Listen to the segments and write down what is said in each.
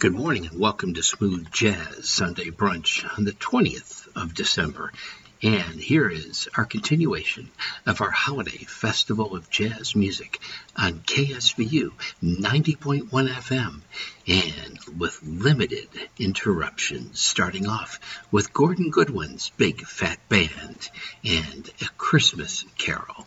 Good morning and welcome to Smooth Jazz Sunday Brunch on the 20th of December. And here is our continuation of our holiday festival of jazz music on KSVU 90.1 FM and with limited interruptions, starting off with Gordon Goodwin's Big Fat Band and A Christmas Carol.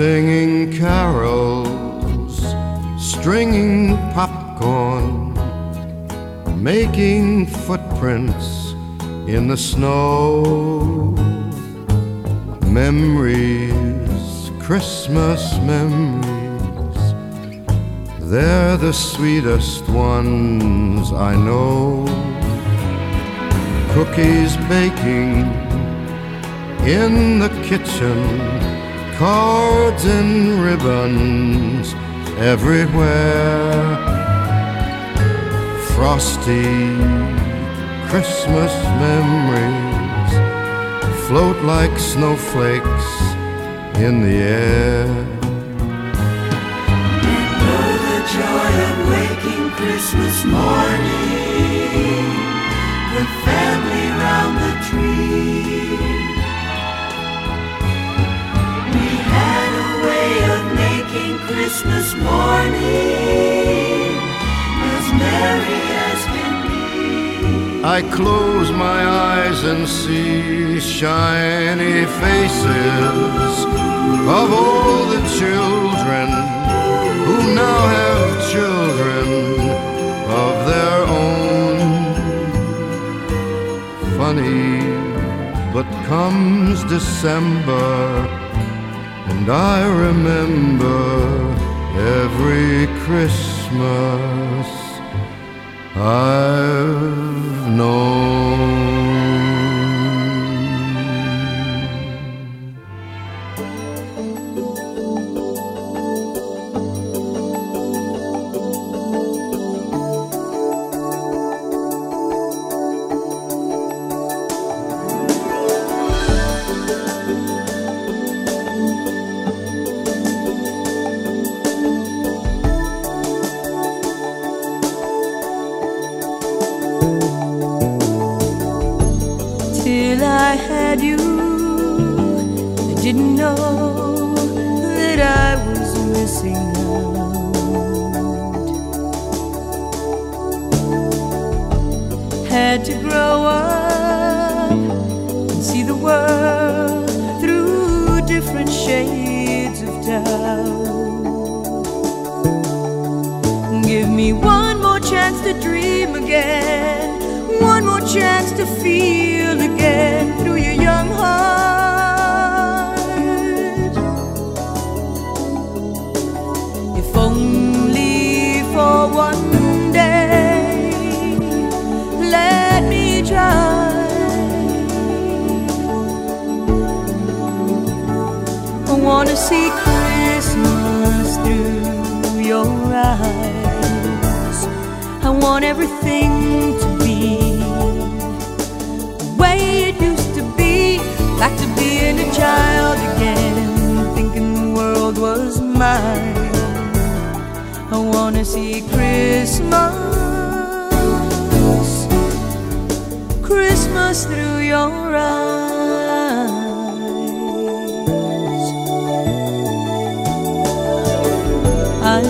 singing carols, stringing popcorn, making footprints in the snow. Memories, Christmas memories, they're the sweetest ones I know. Cookies baking in the kitchen, cards and ribbons everywhere. Frosty Christmas memories float like snowflakes in the air. We know the joy of waking Christmas morning, the family round the tree. Christmas morning, as merry as can be. I close my eyes and see shiny faces of all the children who now have children of their own. Funny, but comes December, and I remember every Christmas I've known. Had to grow up and see the world through different shades of doubt. Give me one more chance to dream again, one more chance to feel again through your young heart. If only for one to see Christmas through your eyes. I want everything to be the way it used to be, like to being a child again, thinking the world was mine. I want to see Christmas, Christmas through your eyes.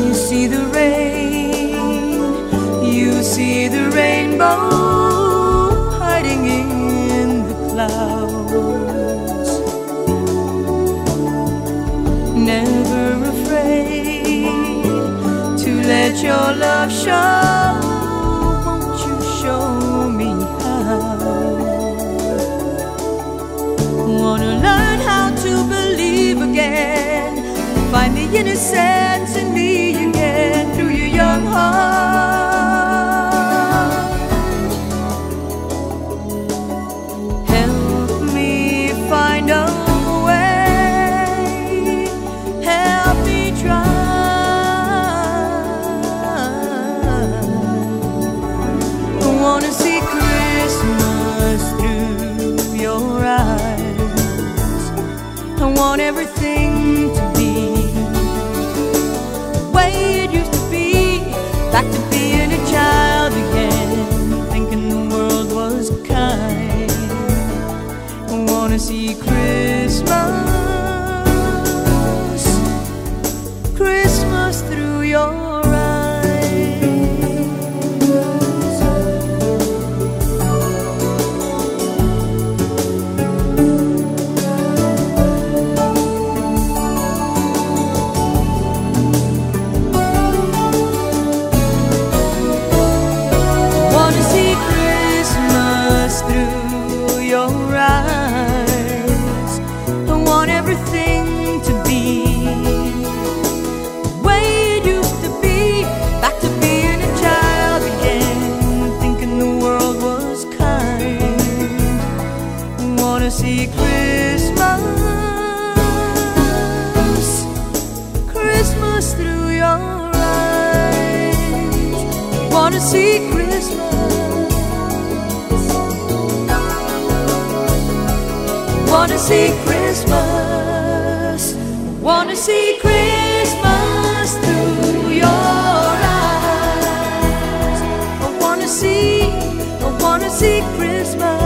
You see the rain, you see the rainbow hiding in the clouds. Never afraid to let your love show. Won't you show me how? Wanna learn how to believe again, find the innocence in me again through your young heart. Help me find a way, help me try. I want to see Christmas through your eyes. I want everything to like to being a child again, thinking the world was kind. I wanna see Christmas, Christmas through your eyes. wanna see Christmas, Christmas through your eyes. I wanna see Christmas, I wanna see Christmas, I wanna see Christmas through your eyes. I wanna see Christmas.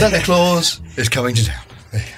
Santa Claus is coming to town. There you go.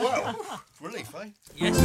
Wow, relief, eh? Yes.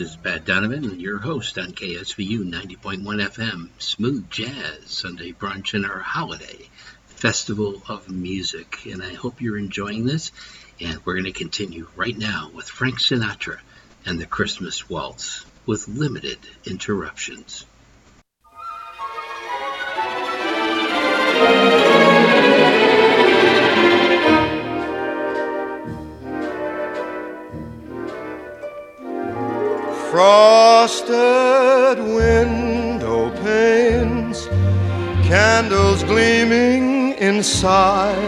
This is Pat Donovan, your host on KSVU 90.1 FM, Smooth Jazz, Sunday brunch and our holiday festival of music. And I hope you're enjoying this. And we're going to continue right now with Frank Sinatra and the Christmas Waltz with limited interruptions. Frosted window panes, candles gleaming inside,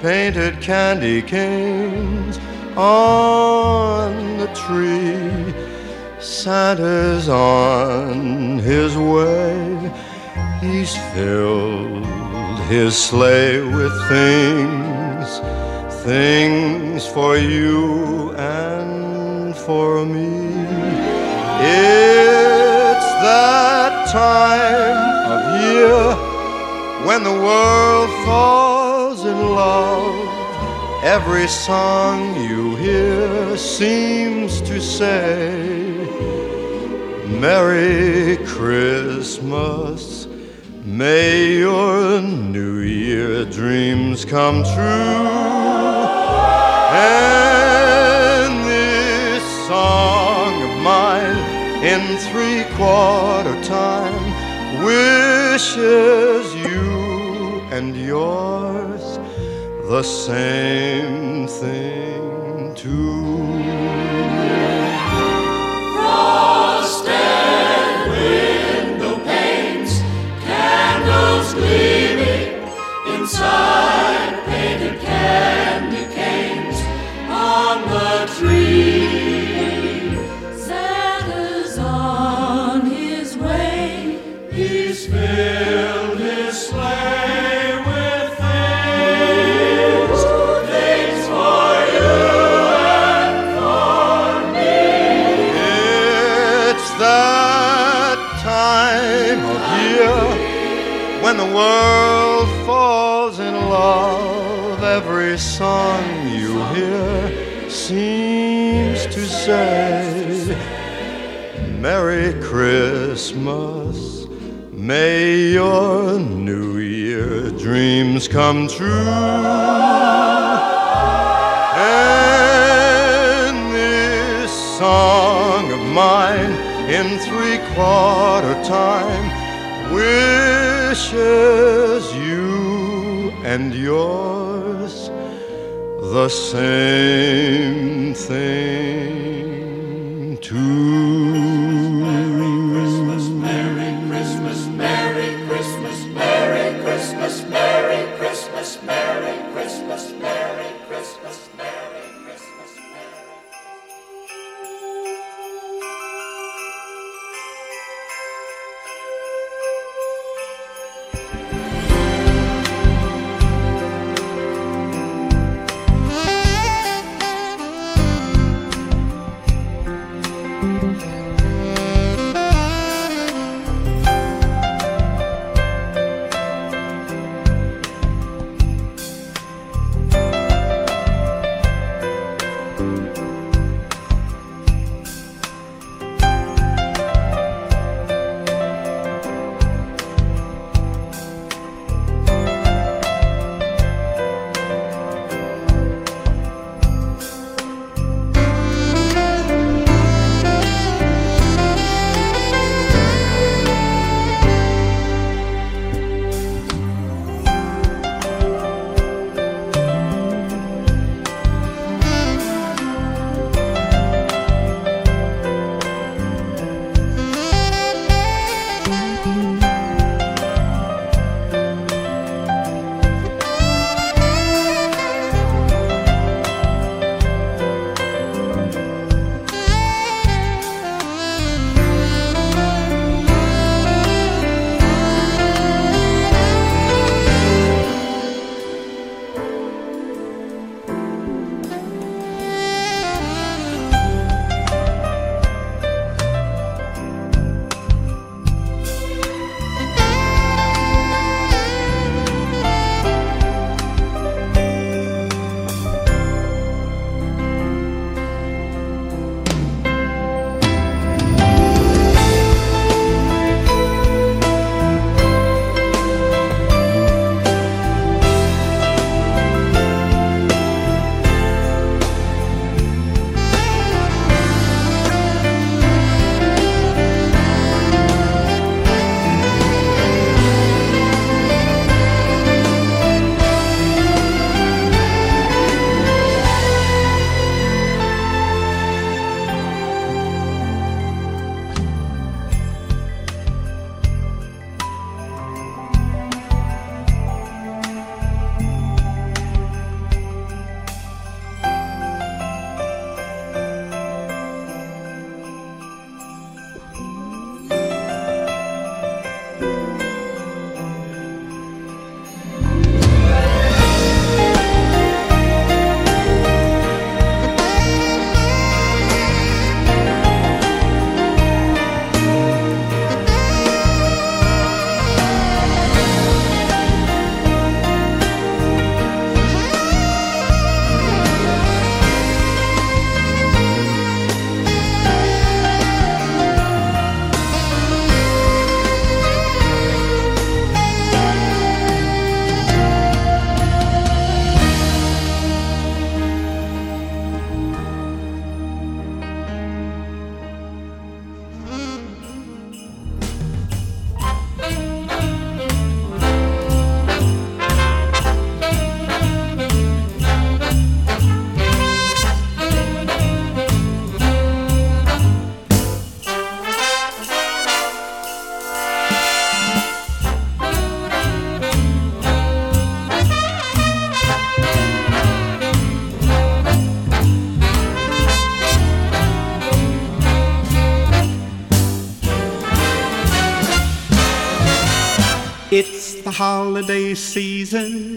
painted candy canes on the tree. Santa's on his way. He's filled his sleigh with things for you and for me. It's that time of year when the world falls in love. Every song you hear seems to say, Merry Christmas, may your New Year dreams come true. And this song of mine, in 3/4 time, wishes you and yours the same thing too. Frosted window panes, candles gleaming inside, painted candy canes on the tree. Fill his sleigh with things for you and for me. It's that time of year when the world falls in love. Every song you hear seems to say, Merry Christmas, may your New Year dreams come true. And this song of mine, in 3/4 time, wishes you and yours the same thing too. It's the holiday season,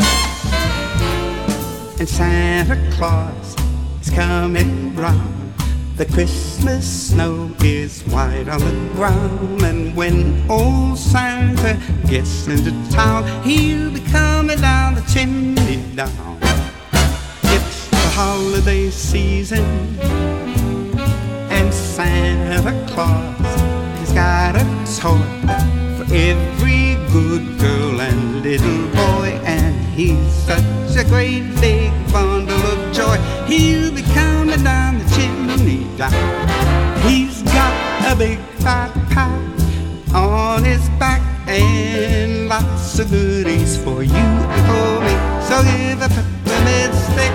and Santa Claus is coming round. The Christmas snow is white on the ground, and when old Santa gets into town, he'll be coming down the chimney down. It's the holiday season, and Santa Claus has got a toy for every good girl and little boy, and he's such a great big bundle of joy. He'll be coming down the chimney down. He's got a big fat pack on his back, and lots of goodies for you and for me. So give a peppermint stick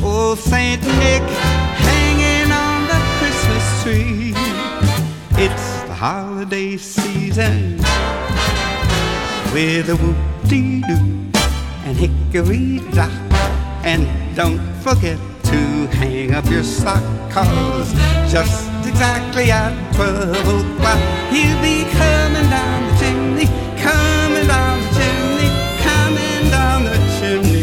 for old Saint Nick hanging on the Christmas tree. It's the holiday season with a whoop-dee-doo and hickory-dock. And don't forget to hang up your sock, 'cause just exactly at 12 o'clock, he'll be coming down the chimney, coming down the chimney, coming down the chimney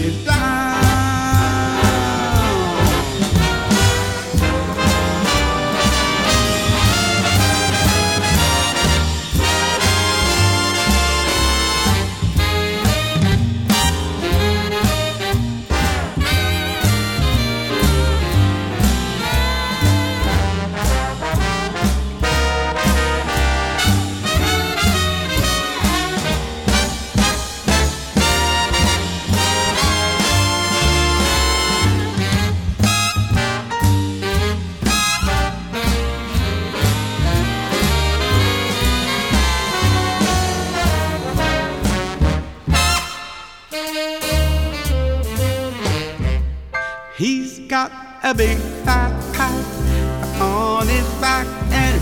A big fat pack on his back, and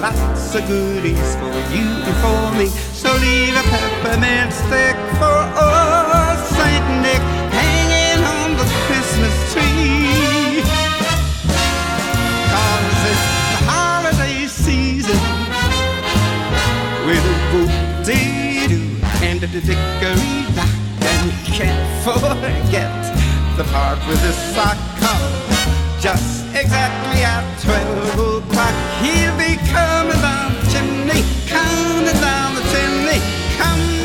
lots of goodies for you and for me. So leave a peppermint stick for old Saint Nick hanging on the Christmas tree. 'Cause it's the holiday season with a whoop-dee-doo and a dickory-dock. And you can't forget the part with the sock collar. Just exactly at 12 o'clock, he'll be coming down the chimney, coming down the chimney, coming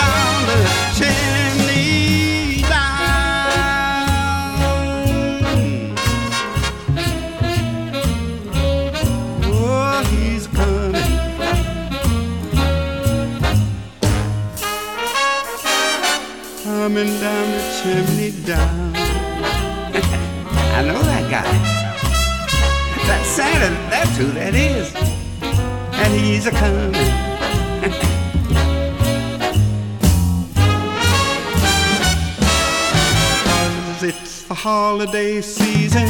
down the chimney down. Oh, he's coming. Coming down the chimney down. I know that guy. That's Santa, that's who that is. And he's a comin'. It's the holiday season.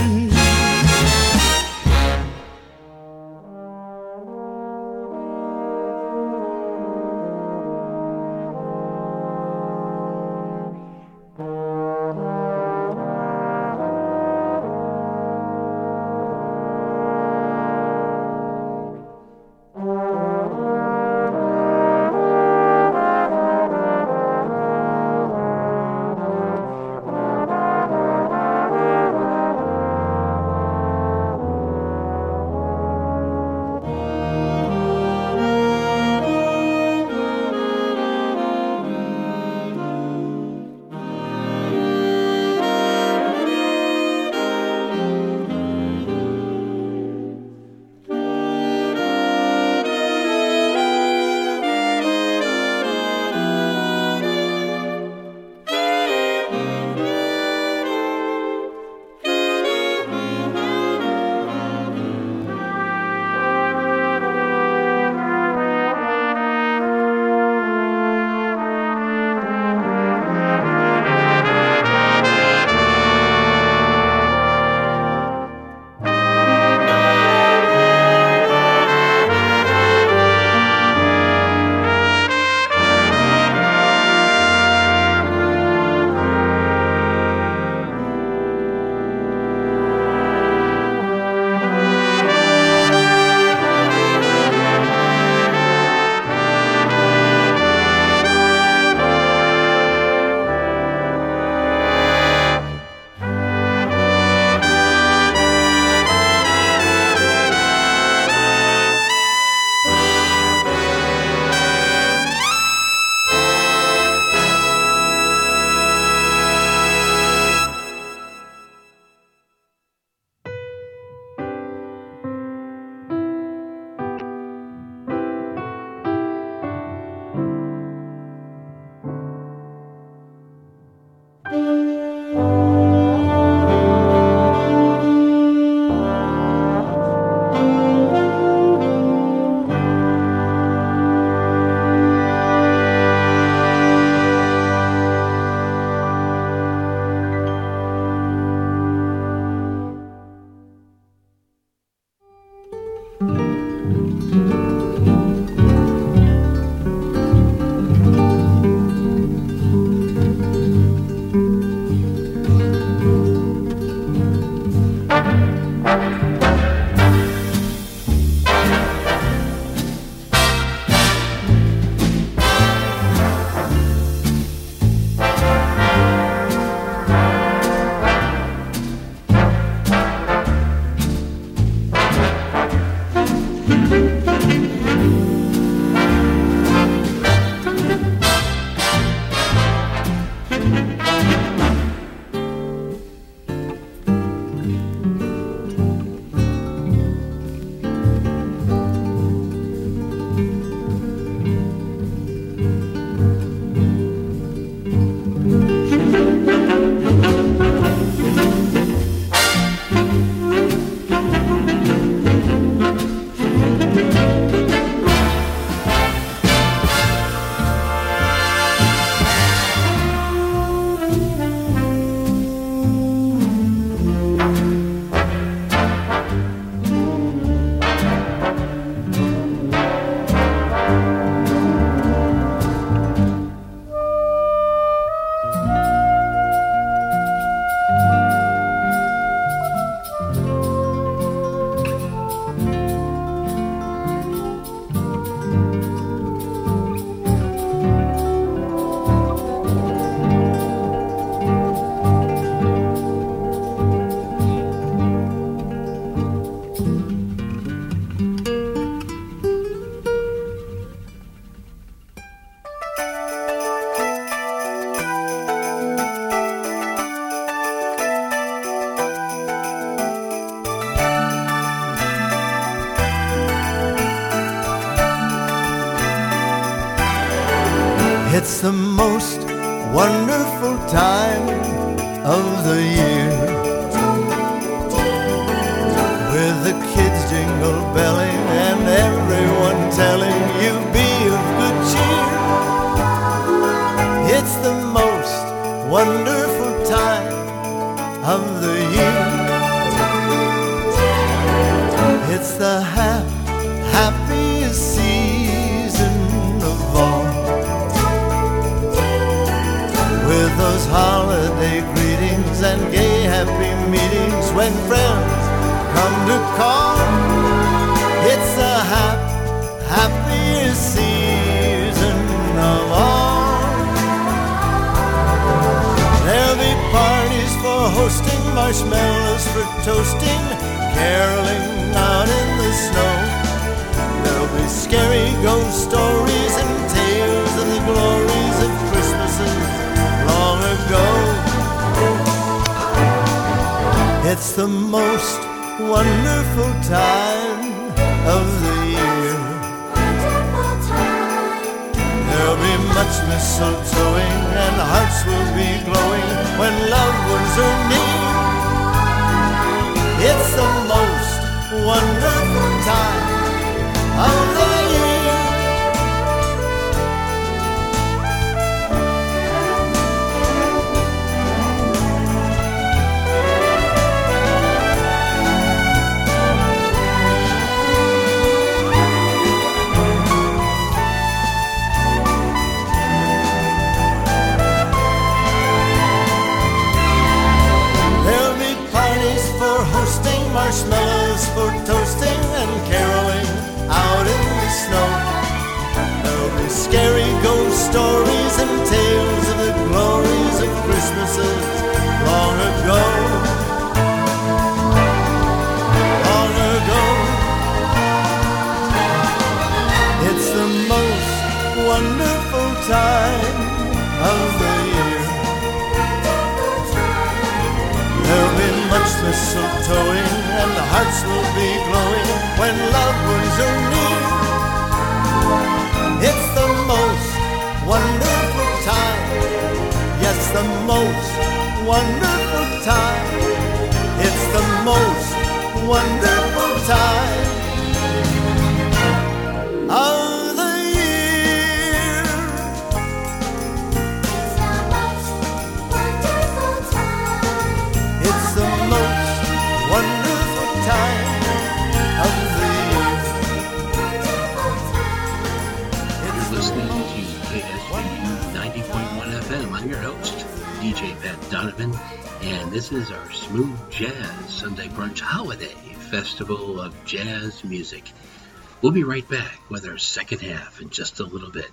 It's the most wonderful time of the year, with the kids jingle-belling and everyone telling you be of good cheer. It's the most wonderful time of the year. It's the happiest season of all, with those holiday greetings and gay happy meetings when friends come to call. It's the happiest season of all. There'll be parties for hosting, marshmallows for toasting, caroling out in the snow. There'll be scary ghost stories and tales of the glories of Christmases long ago. It's the most wonderful time of the year. There'll be much mistletoeing and hearts will be glowing when loved ones are near. It's the most wonderful time of the year. Marshmallows for toasting and caroling out in the snow. There'll be scary ghost stories and tales of the glories of Christmases long ago. Long ago. It's the most wonderful time of the year. There'll be much mistletoeing and the hearts will be glowing when loved ones are near. It's the most wonderful time. Yes, the most wonderful time. It's the most wonderful time of the year. It's the most wonderful time. It's the most time of the year. You're listening to KSVU 90.1 FM. I'm your host, DJ Pat Donovan, and this is our Smooth Jazz Sunday Brunch Holiday Festival of Jazz Music. We'll be right back with our second half in just a little bit.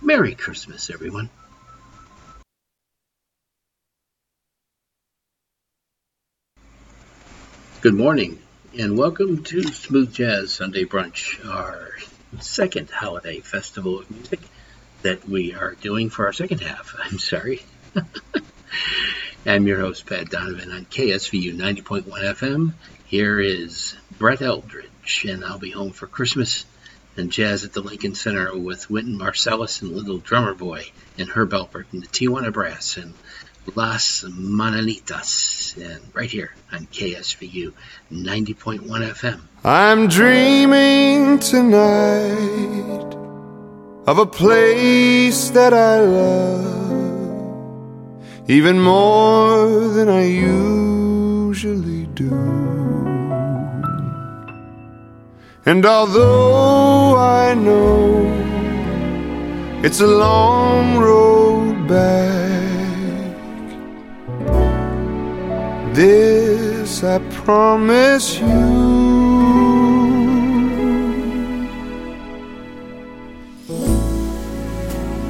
Merry Christmas, everyone. Good morning, and welcome to Smooth Jazz Sunday Brunch, our second holiday festival of music that we are doing for our second half. I'm your host, Pat Donovan, on KSVU 90.1 FM. Here is Brett Eldridge, and I'll Be Home for Christmas, and Jazz at the Lincoln Center with Wynton Marsalis and Little Drummer Boy, and Herb Alpert, and the Tijuana Brass, and Las Mananitas, and right here on KSVU 90.1 FM. I'm dreaming tonight of a place that I love even more than I usually do. And although I know it's a long road back, this I promise you,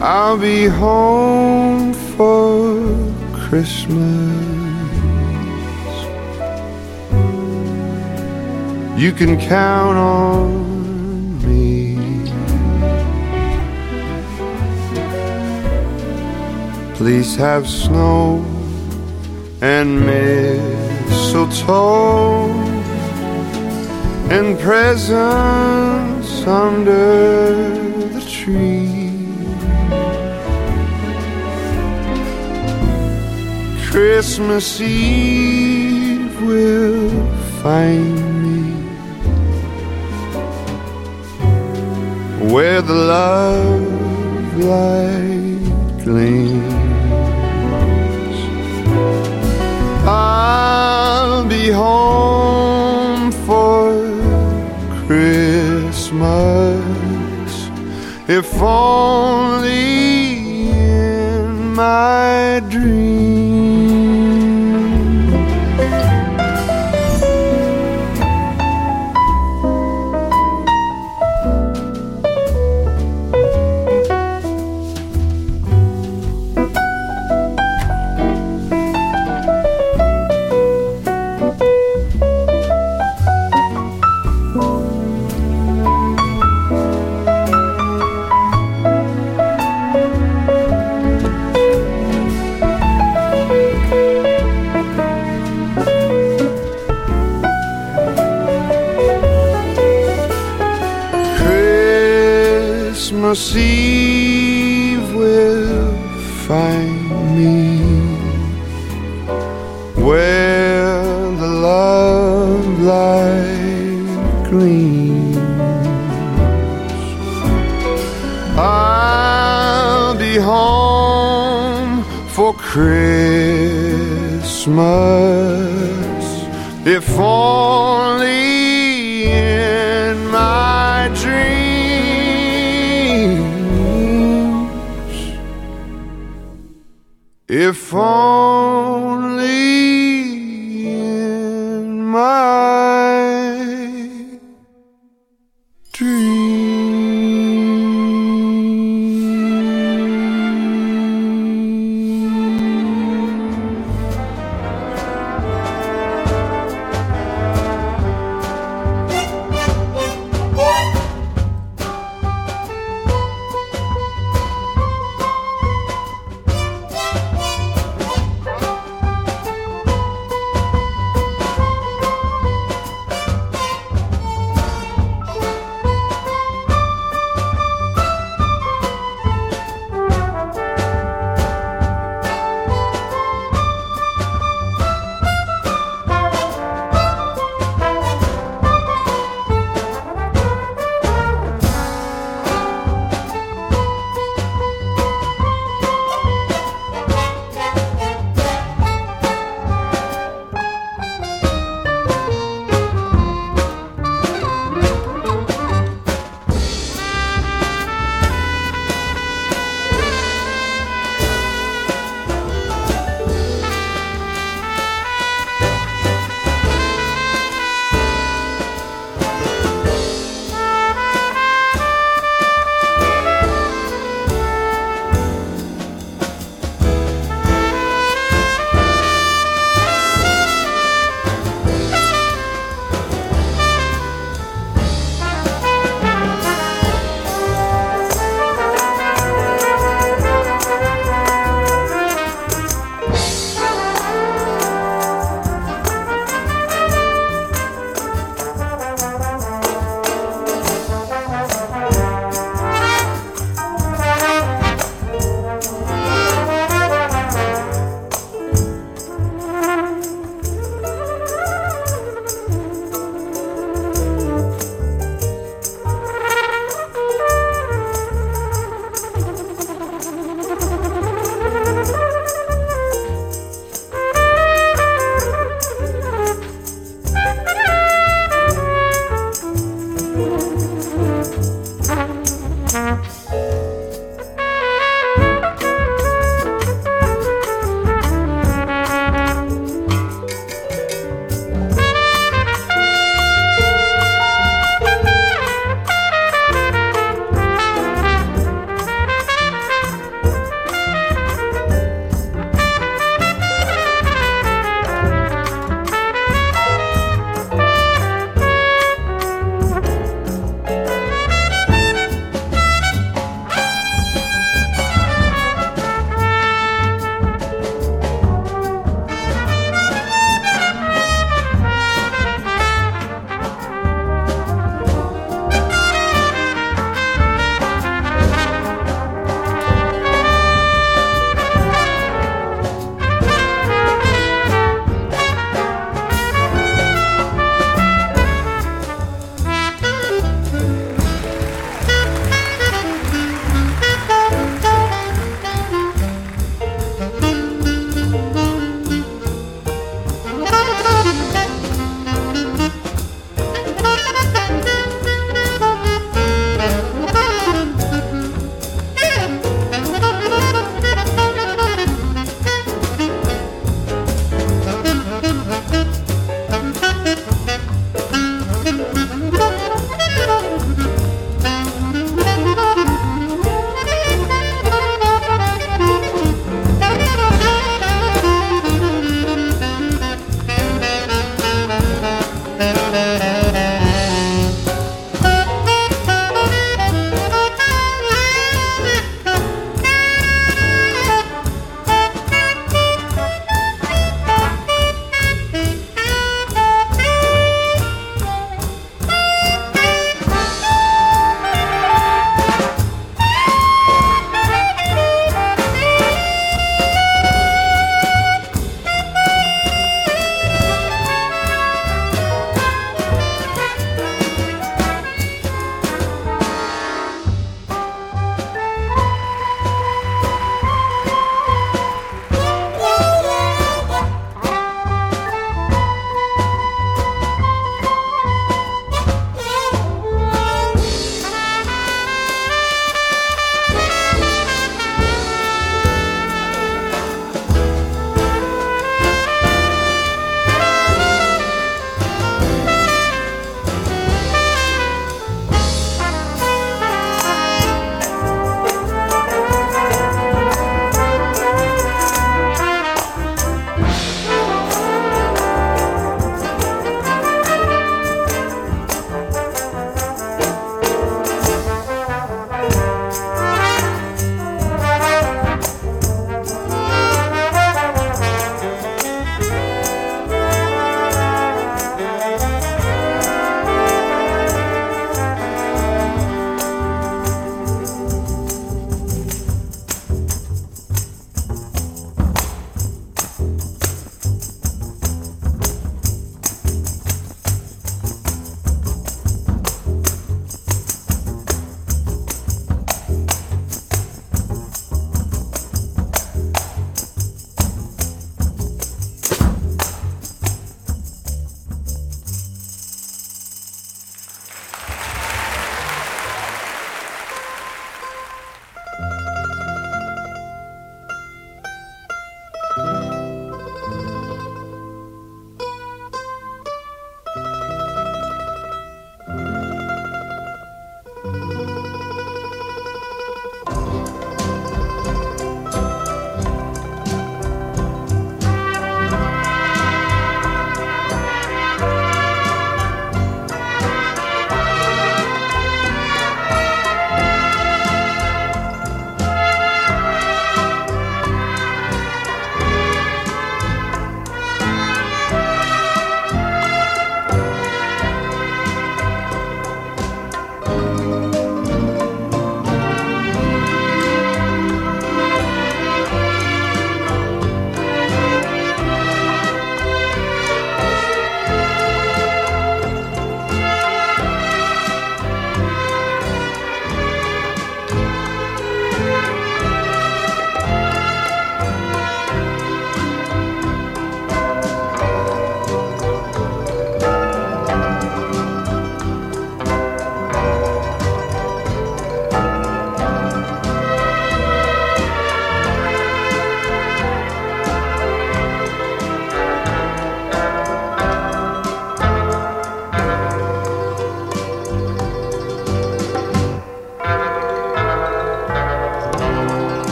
I'll be home for Christmas. You can count on me. Please have snow and mistletoe and presents under the tree. Christmas Eve will find me where the love light gleams. I'll be home for Christmas, if only in my dream. Christmas Eve will find me where the love light gleams. I'll be home for Christmas, if only in my dreams. If only in my dream.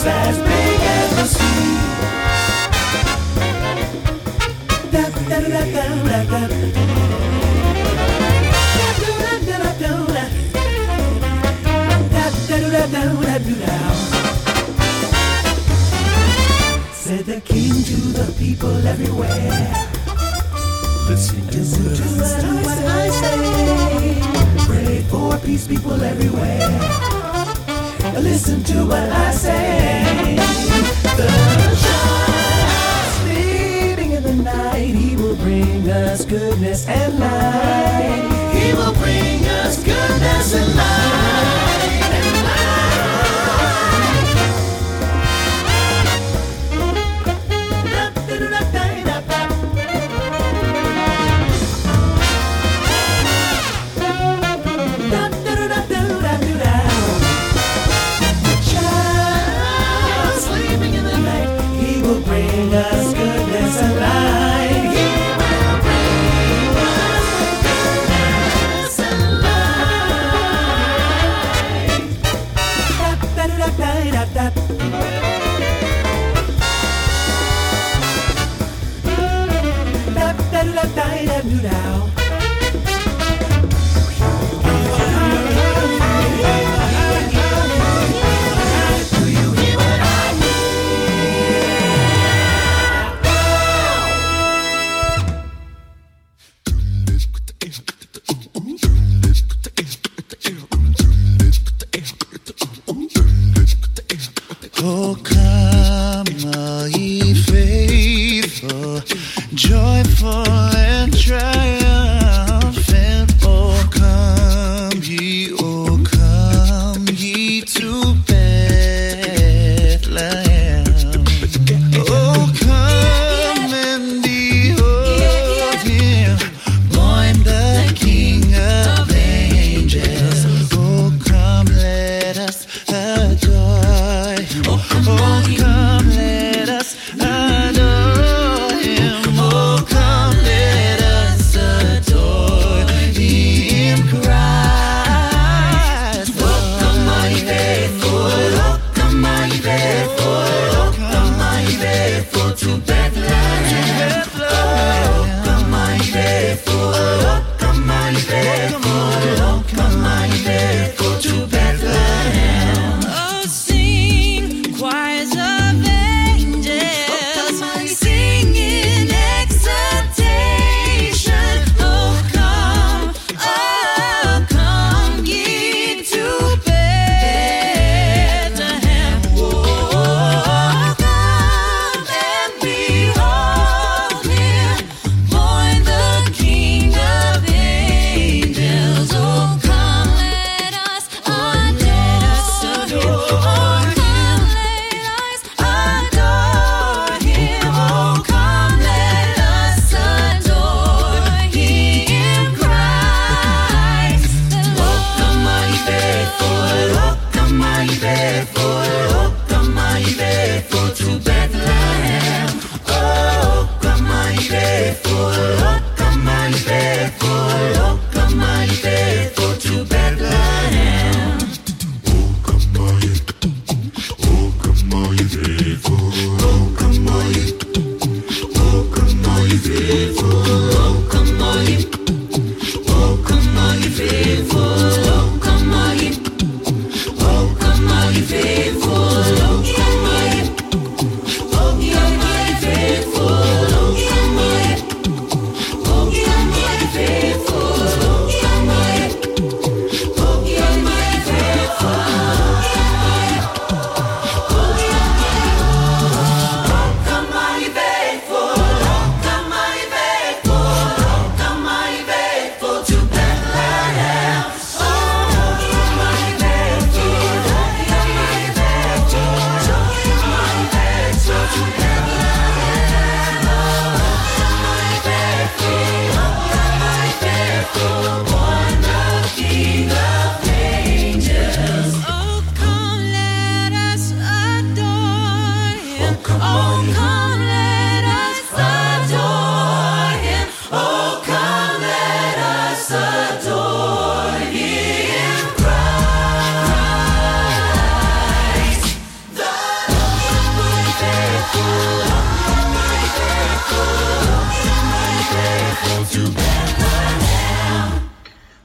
is as big as the sea. Da da da da da da da da da da. Said the king to the people everywhere. Listen to what I say. Pray for peace, people everywhere. Listen to what I say. The child sleeping in the night, he will bring us goodness and light. He will bring us goodness and light. Come, my faithful, to Bethlehem. Oh, sing, choirs of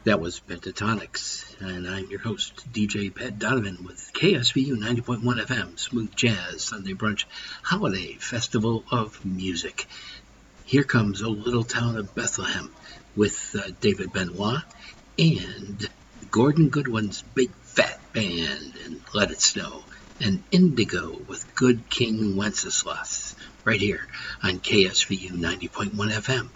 That was Pentatonics, and I'm your host, DJ Pat Donovan, with KSVU 90.1 FM, Smooth Jazz, Sunday Brunch, Holiday Festival of Music. Here comes O Little Town of Bethlehem with David Benoit and Gordon Goodwin's Big Fat Band and Let It Snow, and Indigo with Good King Wenceslas, right here on KSVU 90.1 FM.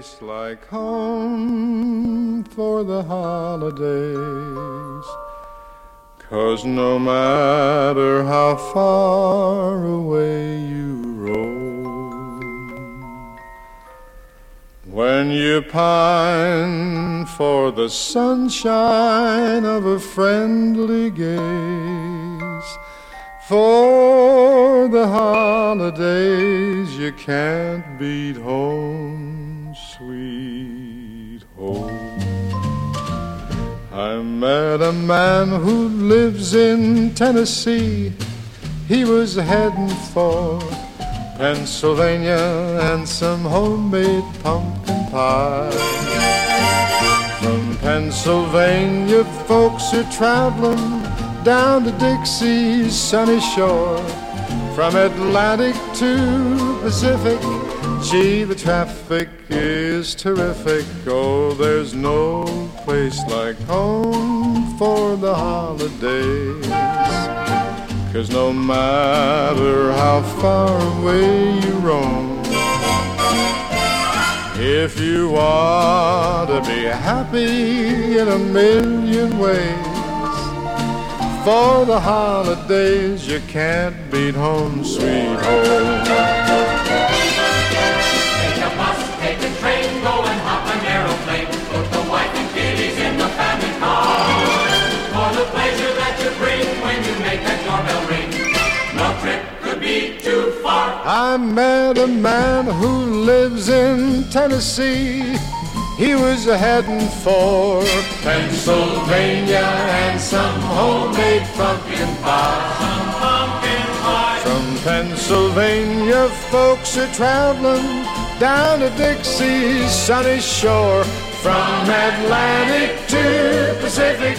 place like home for the holidays. 'Cause no matter how far away you roam, when you pine for the sunshine of a friendly gaze, for the holidays you can't beat home, sweet home. I met a man who lives in Tennessee. He was heading for Pennsylvania and some homemade pumpkin pie. From Pennsylvania, folks are traveling down to Dixie's sunny shore. From Atlantic to Pacific, gee, the traffic is terrific. Oh, there's no place like home for the holidays. 'Cause no matter how far away you roam, if you want to be happy in a million ways, for the holidays you can't beat home, sweet home. I met a man who lives in Tennessee. He was heading for Pennsylvania and some homemade pumpkin pie. Some pumpkin pie. From Pennsylvania, folks are traveling down to Dixie's sunny shore. From Atlantic to Pacific,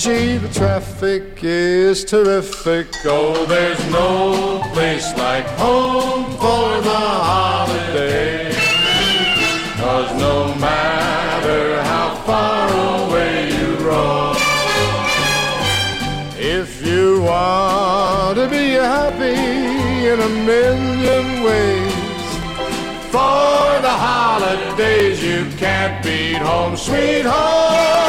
gee, the traffic is terrific. Oh, there's no place like home for the holidays. 'Cause no matter how far away you roam, if you want to be happy in a million ways, for the holidays you can't beat home, sweet home.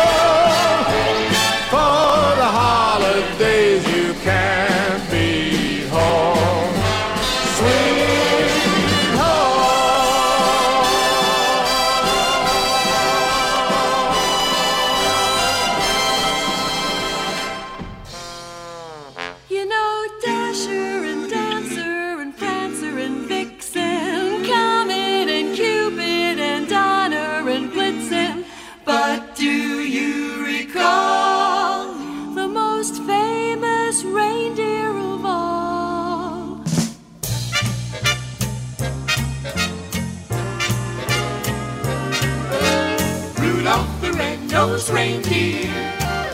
Reindeer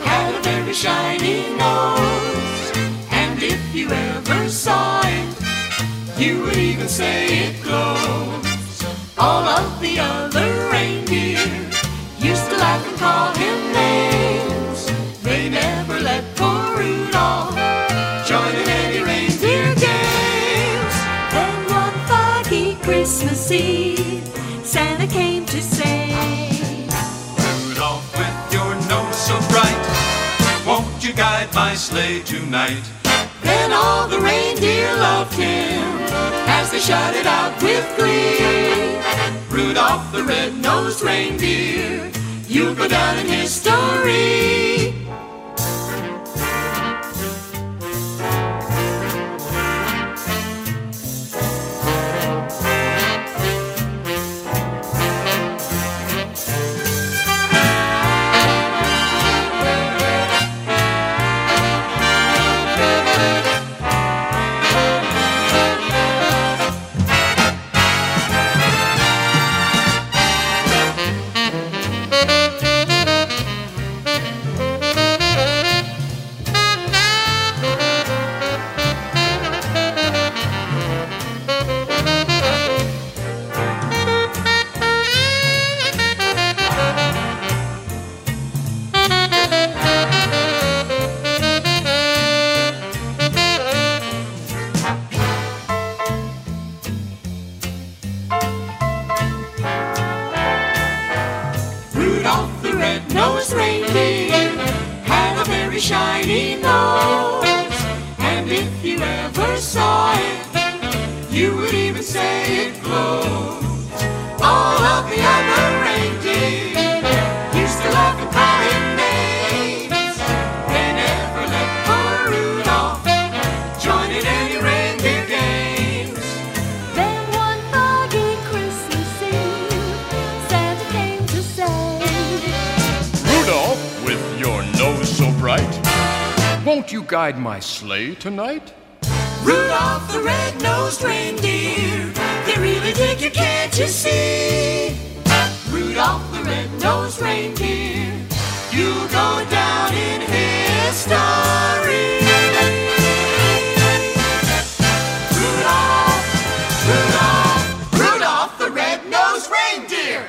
had a very shiny nose, and if you ever saw it, you would even say it glows. All of the other reindeer used to laugh and call him names. They never let poor Rudolph join in any reindeer games. Then one foggy Christmas Eve, Santa came to say, won't you guide my sleigh tonight? Then all the reindeer loved him as they shouted out with glee, Rudolph the red-nosed reindeer, you'll go down in history. red-nosed reindeer had a very shiny nose, and if you ever saw it, you would even say it glows. All of the other reindeer used to laugh and call him names. They never let poor Rudolph join in any reindeer games. Then one foggy Christmas Eve, Santa came to say, Rudolph, with your nose so bright, won't you guide my sleigh tonight? Rudolph the red-nosed reindeer, they really dig you, can't you see? Rudolph the red-nosed reindeer, you'll go down in history. Rudolph, Rudolph, Rudolph the red-nosed reindeer.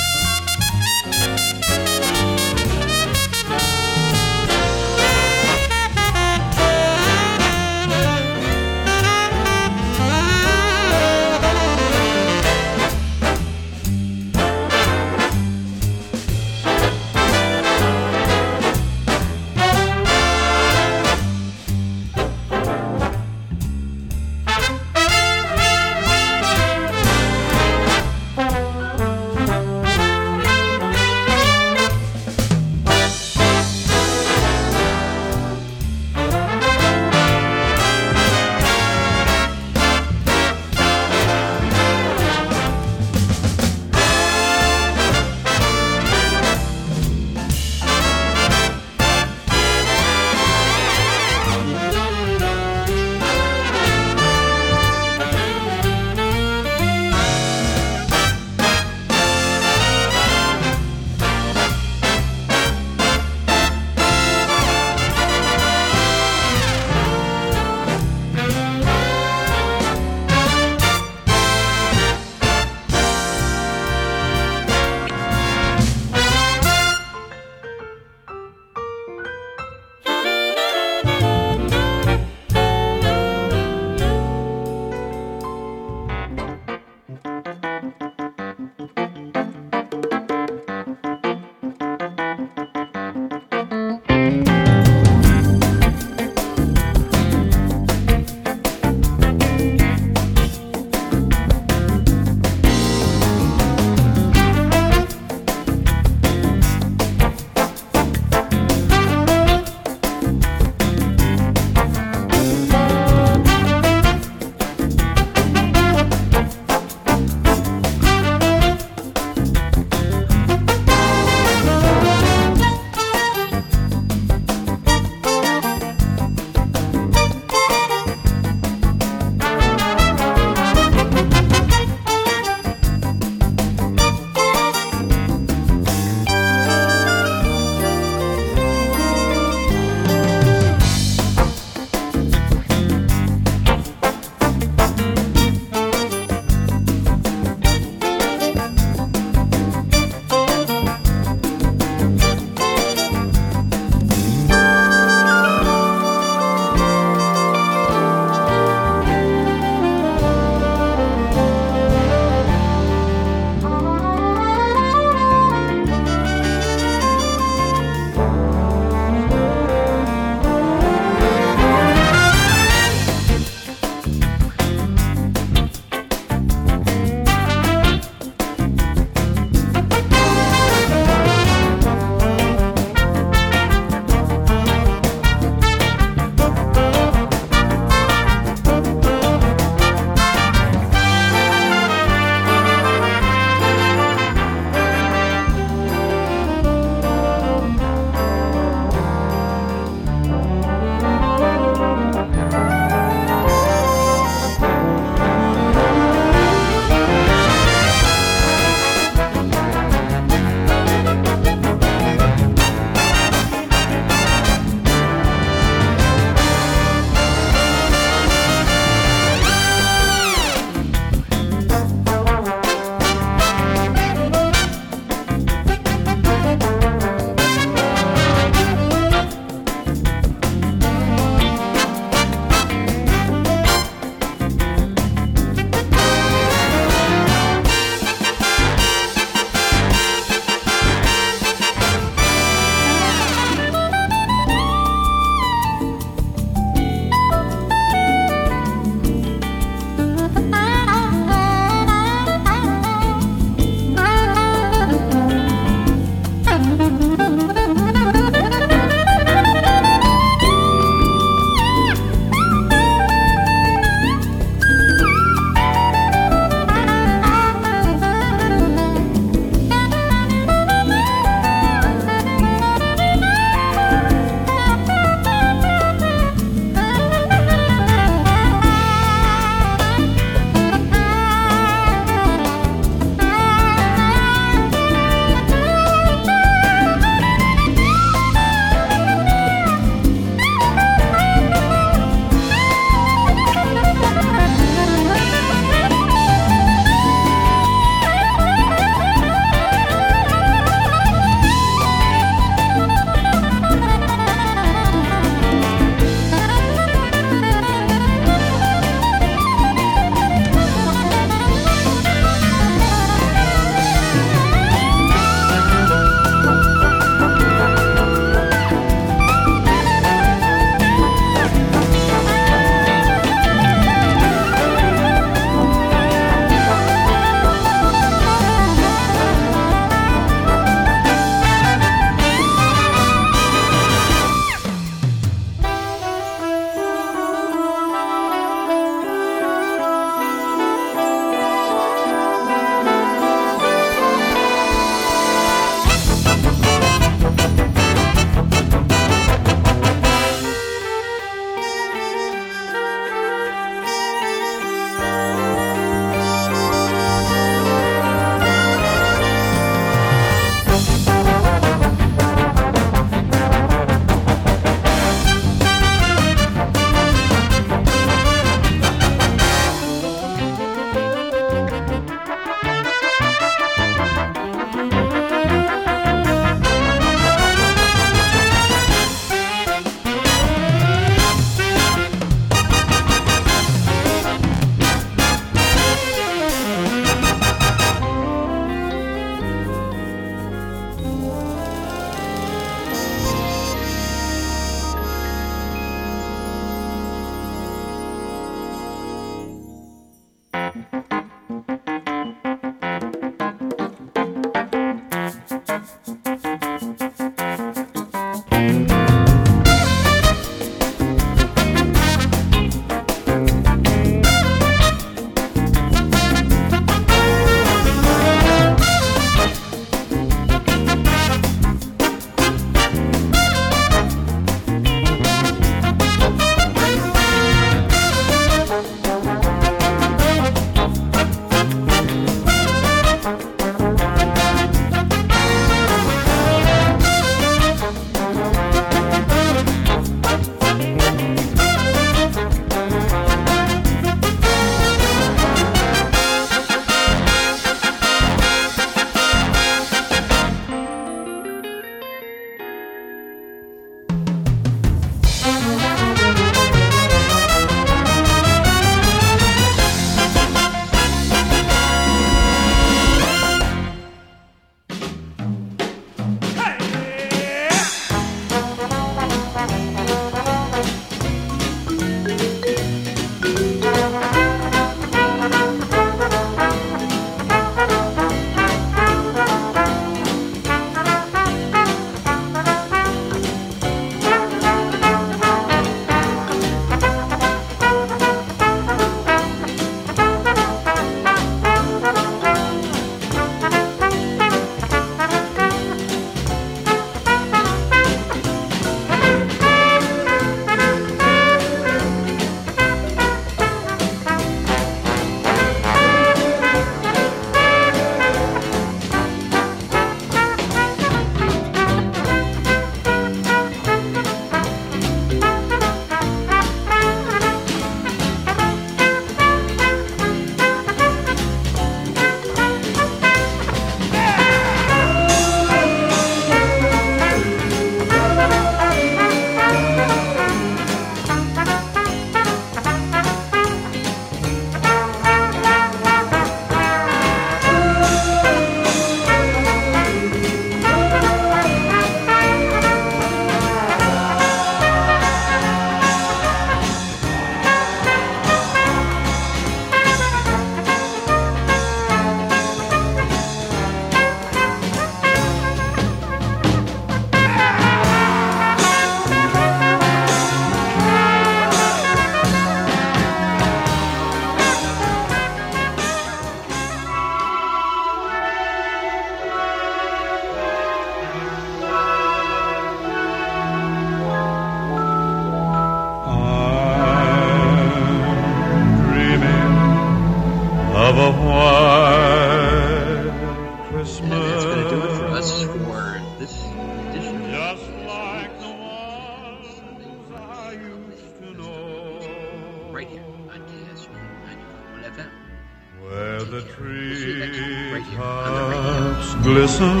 glisten,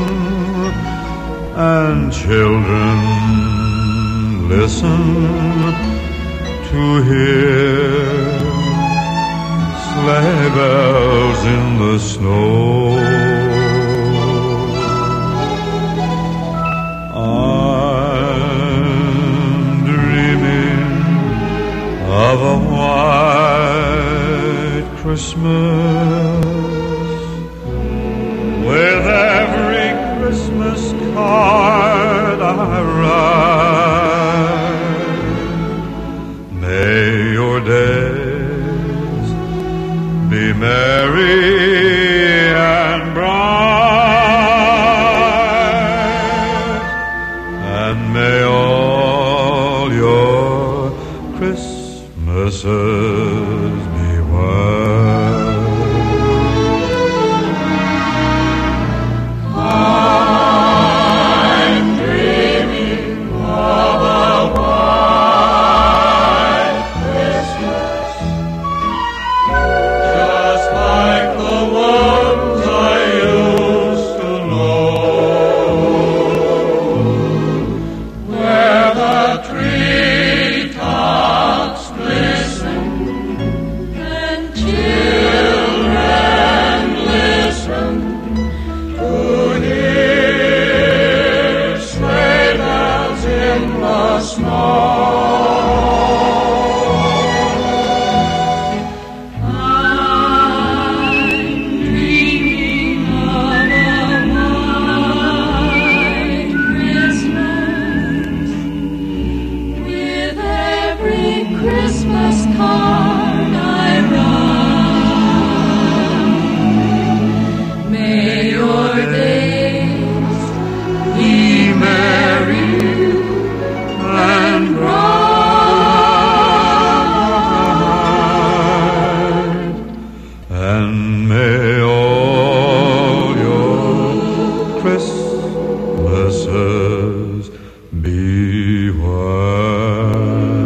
and children listen to hear sleigh bells in the snow. I'm dreaming of a white Christmas, with every Christmas card I write. May your days be merry and bright, and may all your Christmases be white. Christmases be white.